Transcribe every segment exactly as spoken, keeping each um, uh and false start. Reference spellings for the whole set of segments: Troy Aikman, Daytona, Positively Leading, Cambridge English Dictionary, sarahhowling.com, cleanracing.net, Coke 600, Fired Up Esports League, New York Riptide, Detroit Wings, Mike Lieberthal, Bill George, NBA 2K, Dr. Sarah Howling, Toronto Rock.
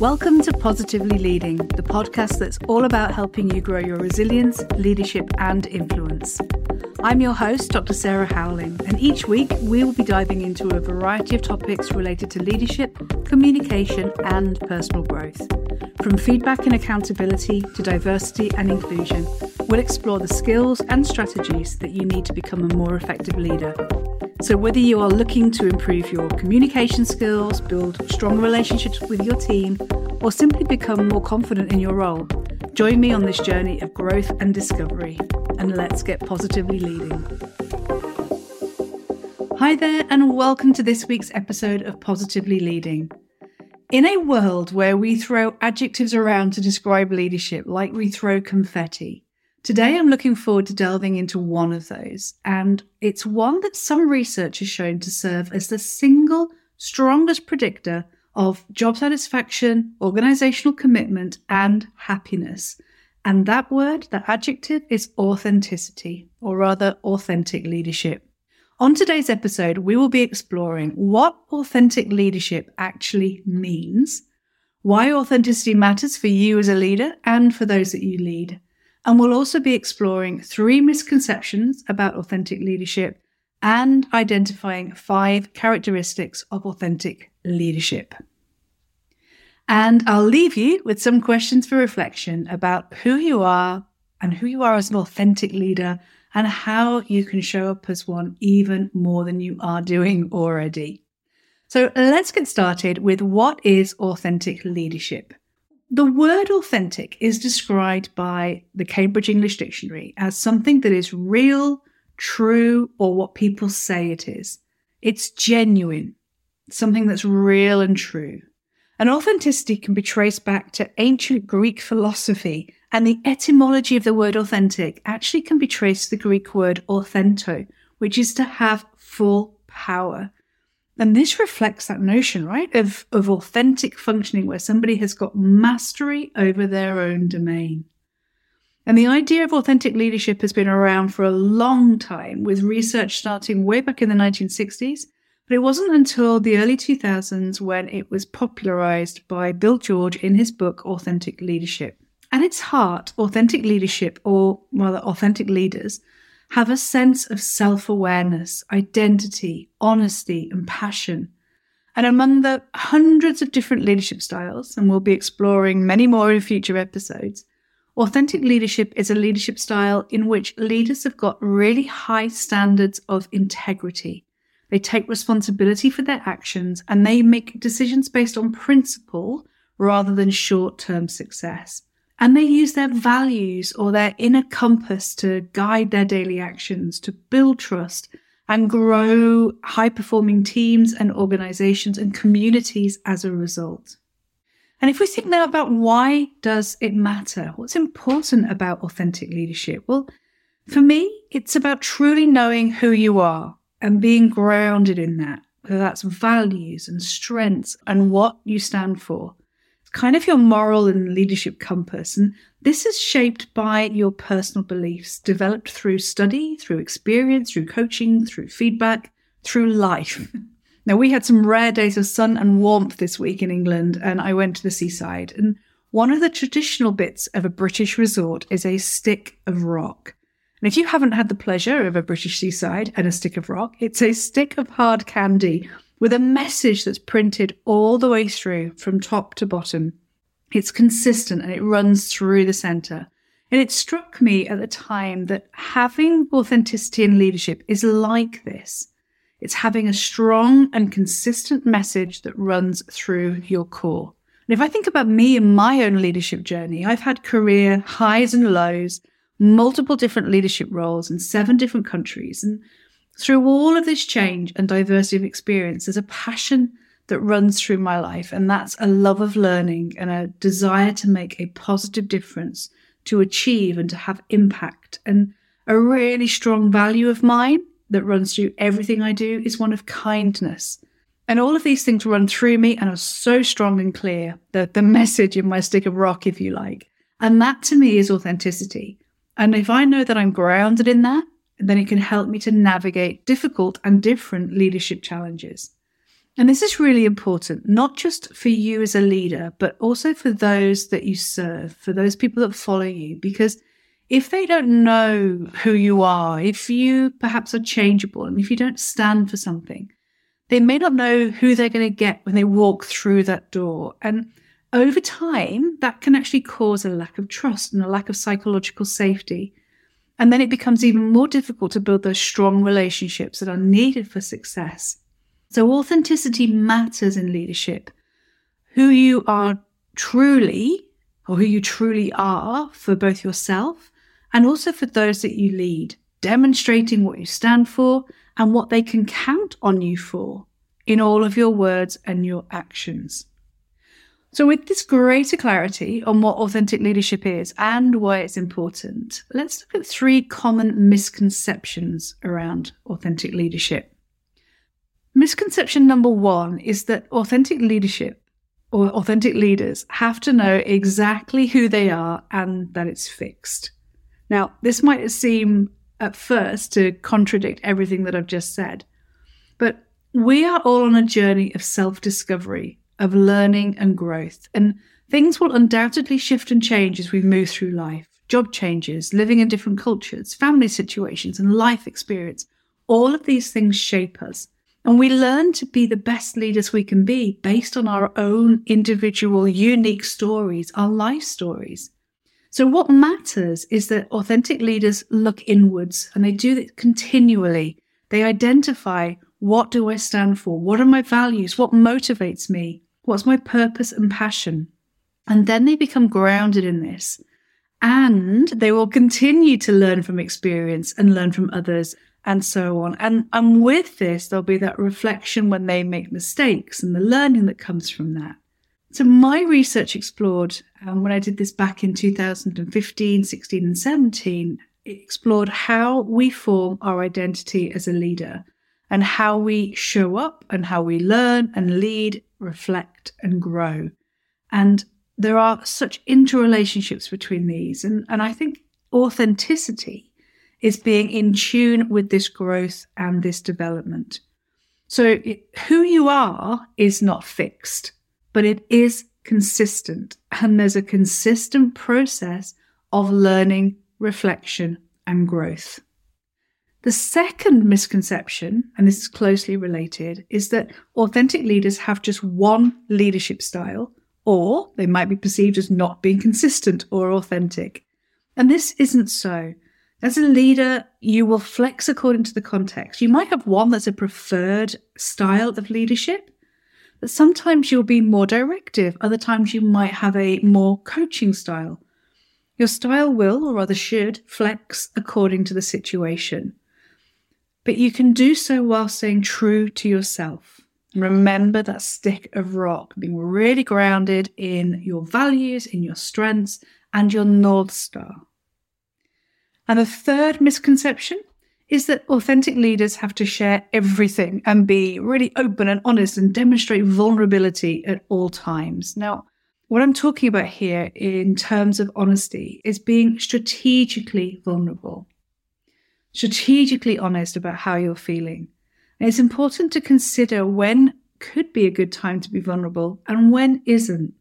Welcome to Positively Leading, the podcast that's all about helping you grow your resilience, leadership, and influence. I'm your host, Doctor Sarah Howling, and each week we will be diving into a variety of topics related to leadership, communication, and personal growth. From feedback and accountability to diversity and inclusion, we'll explore the skills and strategies that you need to become a more effective leader. So whether you are looking to improve your communication skills, build strong relationships with your team, or simply become more confident in your role, join me on this journey of growth and discovery. And let's get positively leading. Hi there, and welcome to this week's episode of Positively Leading. In a world where we throw adjectives around to describe leadership like we throw confetti, today, I'm looking forward to delving into one of those, and it's one that some research has shown to serve as the single strongest predictor of job satisfaction, organizational commitment, and happiness. And that word, that adjective, is authenticity, or rather authentic leadership. On today's episode, we will be exploring what authentic leadership actually means, why authenticity matters for you as a leader and for those that you lead. And we'll also be exploring three misconceptions about authentic leadership and identifying five characteristics of authentic leadership. And I'll leave you with some questions for reflection about who you are and who you are as an authentic leader and how you can show up as one even more than you are doing already. So let's get started with what is authentic leadership. The word authentic is described by the Cambridge English Dictionary as something that is real, true, or what people say it is. It's genuine, something that's real and true. And authenticity can be traced back to ancient Greek philosophy, and the etymology of the word authentic actually can be traced to the Greek word authento, which is to have full power. And this reflects that notion, right, of, of authentic functioning where somebody has got mastery over their own domain. And the idea of authentic leadership has been around for a long time, with research starting way back in the nineteen sixties. But it wasn't until the early two thousands when it was popularized by Bill George in his book, Authentic Leadership. At its heart, authentic leadership, or rather authentic leaders, have a sense of self-awareness, identity, honesty, and passion. And among the hundreds of different leadership styles, and we'll be exploring many more in future episodes, authentic leadership is a leadership style in which leaders have got really high standards of integrity. They take responsibility for their actions, and they make decisions based on principle rather than short-term success. And they use their values or their inner compass to guide their daily actions, to build trust and grow high-performing teams and organizations and communities as a result. And if we think now about why does it matter, what's important about authentic leadership? Well, for me, it's about truly knowing who you are and being grounded in that, whether that's values and strengths and what you stand for. Kind of your moral and leadership compass. And this is shaped by your personal beliefs, developed through study, through experience, through coaching, through feedback, through life. Now, we had some rare days of sun and warmth this week in England, and I went to the seaside. And one of the traditional bits of a British resort is a stick of rock. And if you haven't had the pleasure of a British seaside and a stick of rock, it's a stick of hard candy with a message that's printed all the way through from top to bottom. It's consistent and it runs through the centre. And it struck me at the time that having authenticity in leadership is like this. It's having a strong and consistent message that runs through your core. And if I think about me and my own leadership journey, I've had career highs and lows, multiple different leadership roles in seven different countries. And through all of this change and diversity of experience, there's a passion that runs through my life, and that's a love of learning and a desire to make a positive difference, to achieve and to have impact. And a really strong value of mine that runs through everything I do is one of kindness. And all of these things run through me and are so strong and clear, the, the message in my stick of rock, if you like. And that to me is authenticity. And if I know that I'm grounded in that, then it can help me to navigate difficult and different leadership challenges. And this is really important, not just for you as a leader, but also for those that you serve, for those people that follow you. Because if they don't know who you are, if you perhaps are changeable, and if you don't stand for something, they may not know who they're going to get when they walk through that door. And over time, that can actually cause a lack of trust and a lack of psychological safety. And then it becomes even more difficult to build those strong relationships that are needed for success. So authenticity matters in leadership. Who you are truly, or who you truly are for both yourself and also for those that you lead, demonstrating what you stand for and what they can count on you for in all of your words and your actions. So with this greater clarity on what authentic leadership is and why it's important, let's look at three common misconceptions around authentic leadership. Misconception number one is that authentic leadership or authentic leaders have to know exactly who they are and that it's fixed. Now, this might seem at first to contradict everything that I've just said, but we are all on a journey of self-discovery, of learning and growth, and things will undoubtedly shift and change as we move through life. Job changes, living in different cultures, family situations, and life experience. All of these things shape us. And we learn to be the best leaders we can be based on our own individual, unique stories, our life stories. So what matters is that authentic leaders look inwards, and they do that continually. They identify, what do I stand for? What are my values? What motivates me? What's my purpose and passion? And then they become grounded in this. And they will continue to learn from experience and learn from others, and so on. And, and with this, there'll be that reflection when they make mistakes and the learning that comes from that. So my research explored, um, when I did this back in two thousand fifteen, sixteen, and seventeen, it explored how we form our identity as a leader and how we show up and how we learn and lead, reflect and grow. And there are such interrelationships between these. And, and I think authenticity is being in tune with this growth and this development. So it, who you are is not fixed, but it is consistent. And there's a consistent process of learning, reflection, and growth. The second misconception, and this is closely related, is that authentic leaders have just one leadership style, or they might be perceived as not being consistent or authentic. And this isn't so. As a leader, you will flex according to the context. You might have one that's a preferred style of leadership, but sometimes you'll be more directive. Other times you might have a more coaching style. Your style will, or rather should, flex according to the situation. But you can do so while staying true to yourself. Remember that stick of rock, being really grounded in your values, in your strengths, and your North Star. And the third misconception is that authentic leaders have to share everything and be really open and honest and demonstrate vulnerability at all times. Now, what I'm talking about here in terms of honesty is being strategically vulnerable, strategically honest about how you're feeling. And it's important to consider when could be a good time to be vulnerable and when isn't.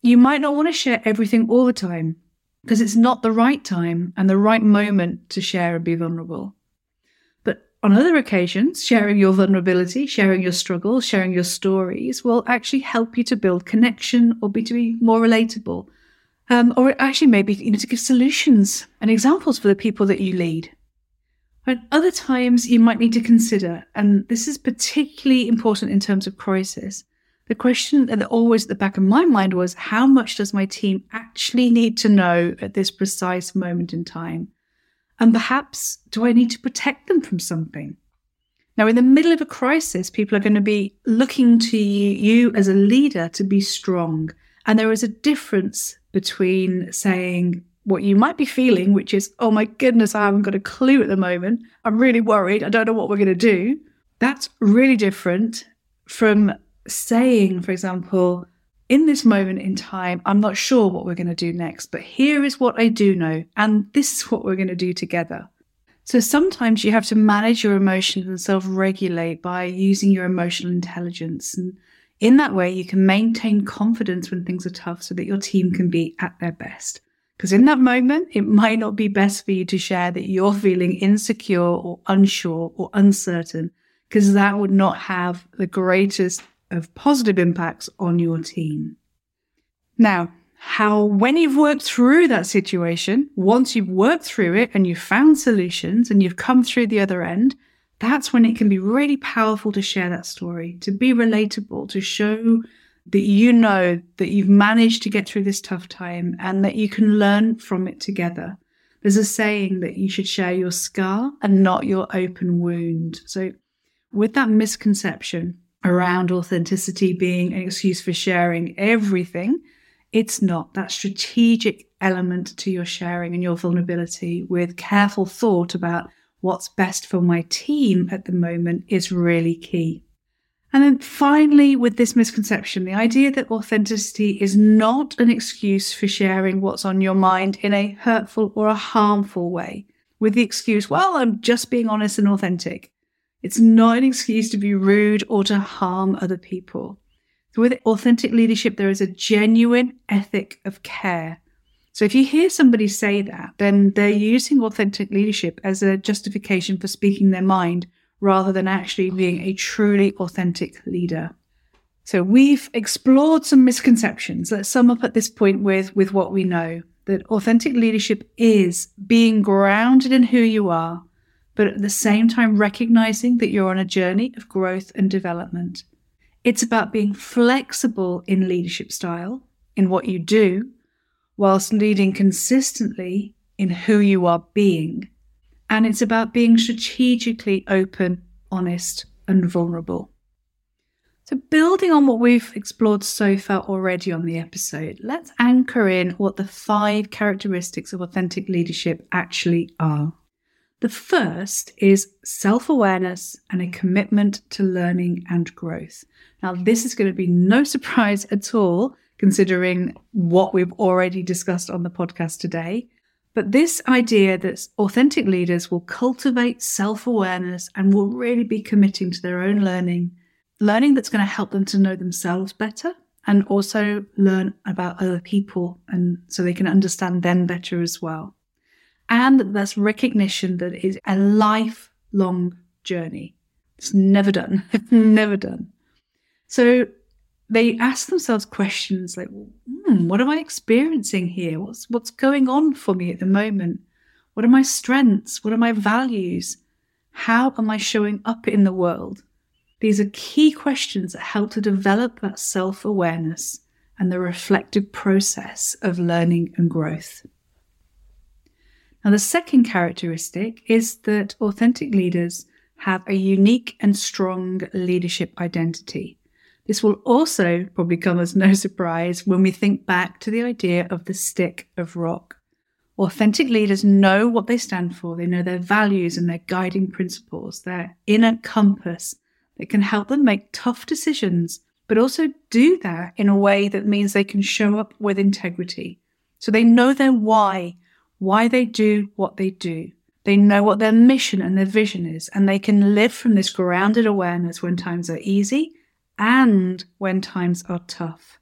You might not want to share everything all the time, because it's not the right time and the right moment to share and be vulnerable. But on other occasions, sharing your vulnerability, sharing your struggles, sharing your stories will actually help you to build connection or be to be more relatable. Um, or actually maybe you know, to give solutions and examples for the people that you lead. At other times, you might need to consider, and this is particularly important in terms of crisis, the question that always at the back of my mind was, how much does my team actually need to know at this precise moment in time? And perhaps, do I need to protect them from something? Now, in the middle of a crisis, people are going to be looking to you as a leader to be strong. And there is a difference between saying what you might be feeling, which is, oh my goodness, I haven't got a clue at the moment. I'm really worried. I don't know what we're going to do. That's really different from saying, for example, in this moment in time, I'm not sure what we're going to do next, but here is what I do know, and this is what we're going to do together. So sometimes you have to manage your emotions and self-regulate by using your emotional intelligence. And in that way, you can maintain confidence when things are tough so that your team can be at their best. Because in that moment, it might not be best for you to share that you're feeling insecure or unsure or uncertain, because that would not have the greatest of positive impacts on your team. Now, how, when you've worked through that situation, once you've worked through it and you've found solutions and you've come through the other end, that's when it can be really powerful to share that story, to be relatable, to show that you know that you've managed to get through this tough time and that you can learn from it together. There's a saying that you should share your scar and not your open wound. So with that misconception around authenticity being an excuse for sharing everything, it's not. That strategic element to your sharing and your vulnerability with careful thought about what's best for my team at the moment is really key. And then finally, with this misconception, the idea that authenticity is not an excuse for sharing what's on your mind in a hurtful or a harmful way, with the excuse, well, I'm just being honest and authentic. It's not an excuse to be rude or to harm other people. So with authentic leadership, there is a genuine ethic of care. So if you hear somebody say that, then they're using authentic leadership as a justification for speaking their mind rather than actually being a truly authentic leader. So we've explored some misconceptions. Let's sum up at this point with, with what we know, that authentic leadership is being grounded in who you are, but at the same time recognizing that you're on a journey of growth and development. It's about being flexible in leadership style, in what you do, whilst leading consistently in who you are being. And it's about being strategically open, honest, and vulnerable. So building on what we've explored so far already on the episode, let's anchor in what the five characteristics of authentic leadership actually are. The first is self-awareness and a commitment to learning and growth. Now, this is going to be no surprise at all, considering what we've already discussed on the podcast today. But this idea that authentic leaders will cultivate self-awareness and will really be committing to their own learning, learning that's going to help them to know themselves better and also learn about other people and so they can understand them better as well. And that's recognition that it is a lifelong journey. It's never done, never done. So they ask themselves questions like, hmm, what am I experiencing here? What's, what's going on for me at the moment? What are my strengths? What are my values? How am I showing up in the world? These are key questions that help to develop that self-awareness and the reflective process of learning and growth. Now, the second characteristic is that authentic leaders have a unique and strong leadership identity. This will also probably come as no surprise when we think back to the idea of the stick of rock. Authentic leaders know what they stand for. They know their values and their guiding principles, their inner compass that can help them make tough decisions, but also do that in a way that means they can show up with integrity. So they know their why. Why they do what they do. They know what their mission and their vision is, and they can live from this grounded awareness when times are easy and when times are tough.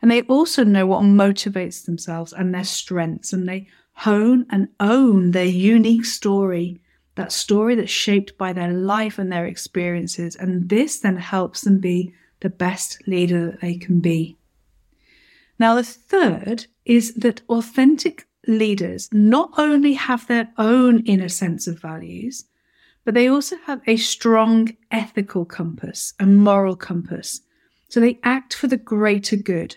And they also know what motivates themselves and their strengths, and they hone and own their unique story, that story that's shaped by their life and their experiences. And this then helps them be the best leader that they can be. Now, the third is that authentic leaders not only have their own inner sense of values, but they also have a strong ethical compass, a moral compass. So they act for the greater good.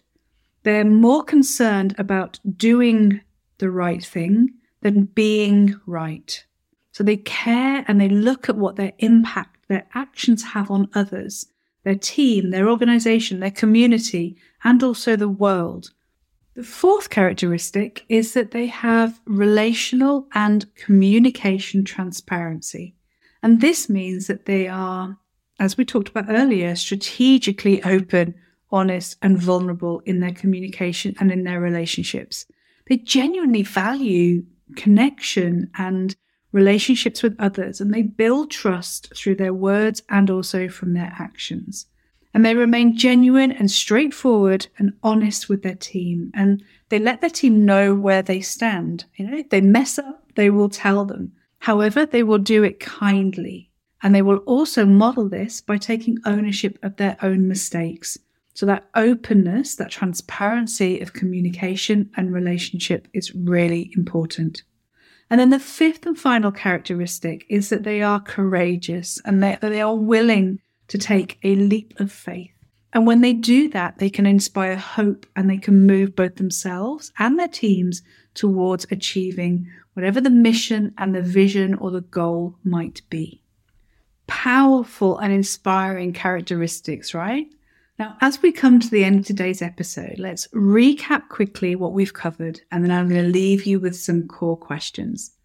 They're more concerned about doing the right thing than being right. So they care and they look at what their impact, their actions have on others, their team, their organization, their community, and also the world. The fourth characteristic is that they have relational and communication transparency. And this means that they are, as we talked about earlier, strategically open, honest, and vulnerable in their communication and in their relationships. They genuinely value connection and relationships with others, and they build trust through their words and also from their actions. And they remain genuine and straightforward and honest with their team. And they let their team know where they stand. You know, if they mess up, they will tell them. However, they will do it kindly. And they will also model this by taking ownership of their own mistakes. So that openness, that transparency of communication and relationship is really important. And then the fifth and final characteristic is that they are courageous and that they are willing to take a leap of faith. And when they do that, they can inspire hope and they can move both themselves and their teams towards achieving whatever the mission and the vision or the goal might be. Powerful and inspiring characteristics, right? Now, as we come to the end of today's episode, let's recap quickly what we've covered, and then I'm going to leave you with some core questions.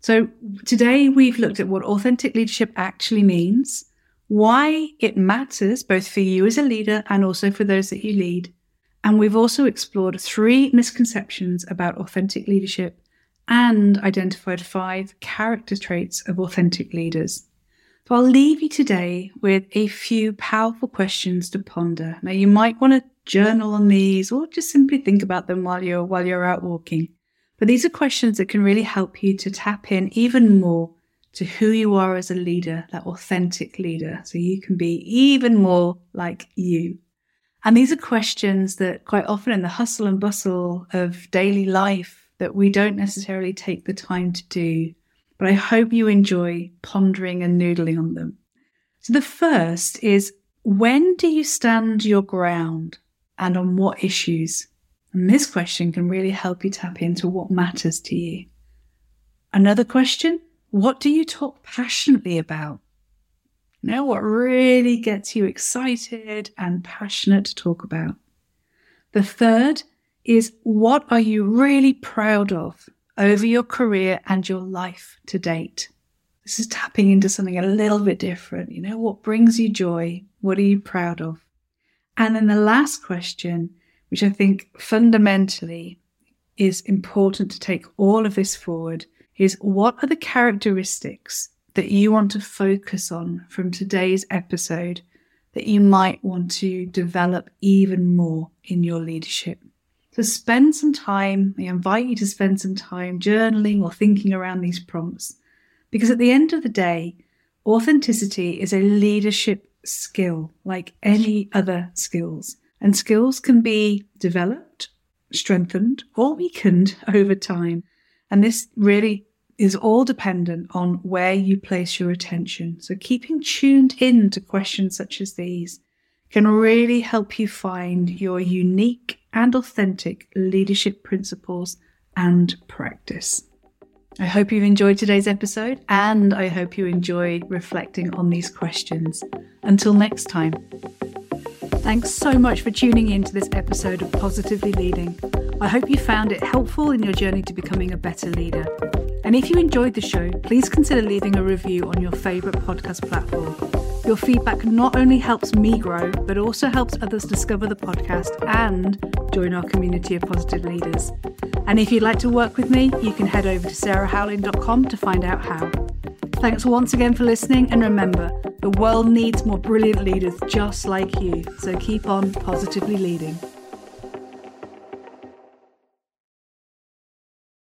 So today we've looked at what authentic leadership actually means, why it matters both for you as a leader and also for those that you lead. And we've also explored three misconceptions about authentic leadership and identified five character traits of authentic leaders. So I'll leave you today with a few powerful questions to ponder. Now, you might want to journal on these or just simply think about them while you're while you're out walking. But these are questions that can really help you to tap in even more to who you are as a leader, that authentic leader, so you can be even more like you. And these are questions that quite often in the hustle and bustle of daily life that we don't necessarily take the time to do. But I hope you enjoy pondering and noodling on them. So the first is, when do you stand your ground and on what issues? And this question can really help you tap into what matters to you. Another question, what do you talk passionately about? You know, what really gets you excited and passionate to talk about? The third is, what are you really proud of over your career and your life to date? This is tapping into something a little bit different. You know, what brings you joy? What are you proud of? And then the last question, which I think fundamentally is important to take all of this forward, is what are the characteristics that you want to focus on from today's episode that you might want to develop even more in your leadership? So spend some time, I invite you to spend some time journaling or thinking around these prompts, because at the end of the day, authenticity is a leadership skill like any other skills, and skills can be developed, strengthened, or weakened over time. And this really is all dependent on where you place your attention. So keeping tuned in to questions such as these can really help you find your unique and authentic leadership principles and practice. I hope you've enjoyed today's episode, and I hope you enjoyed reflecting on these questions. Until next time. Thanks so much for tuning in to this episode of Positively Leading. I hope you found it helpful in your journey to becoming a better leader. And if you enjoyed the show, please consider leaving a review on your favourite podcast platform. Your feedback not only helps me grow, but also helps others discover the podcast and join our community of positive leaders. And if you'd like to work with me, you can head over to sarah howling dot com to find out how. Thanks once again for listening, and remember, the world needs more brilliant leaders just like you. So keep on positively leading.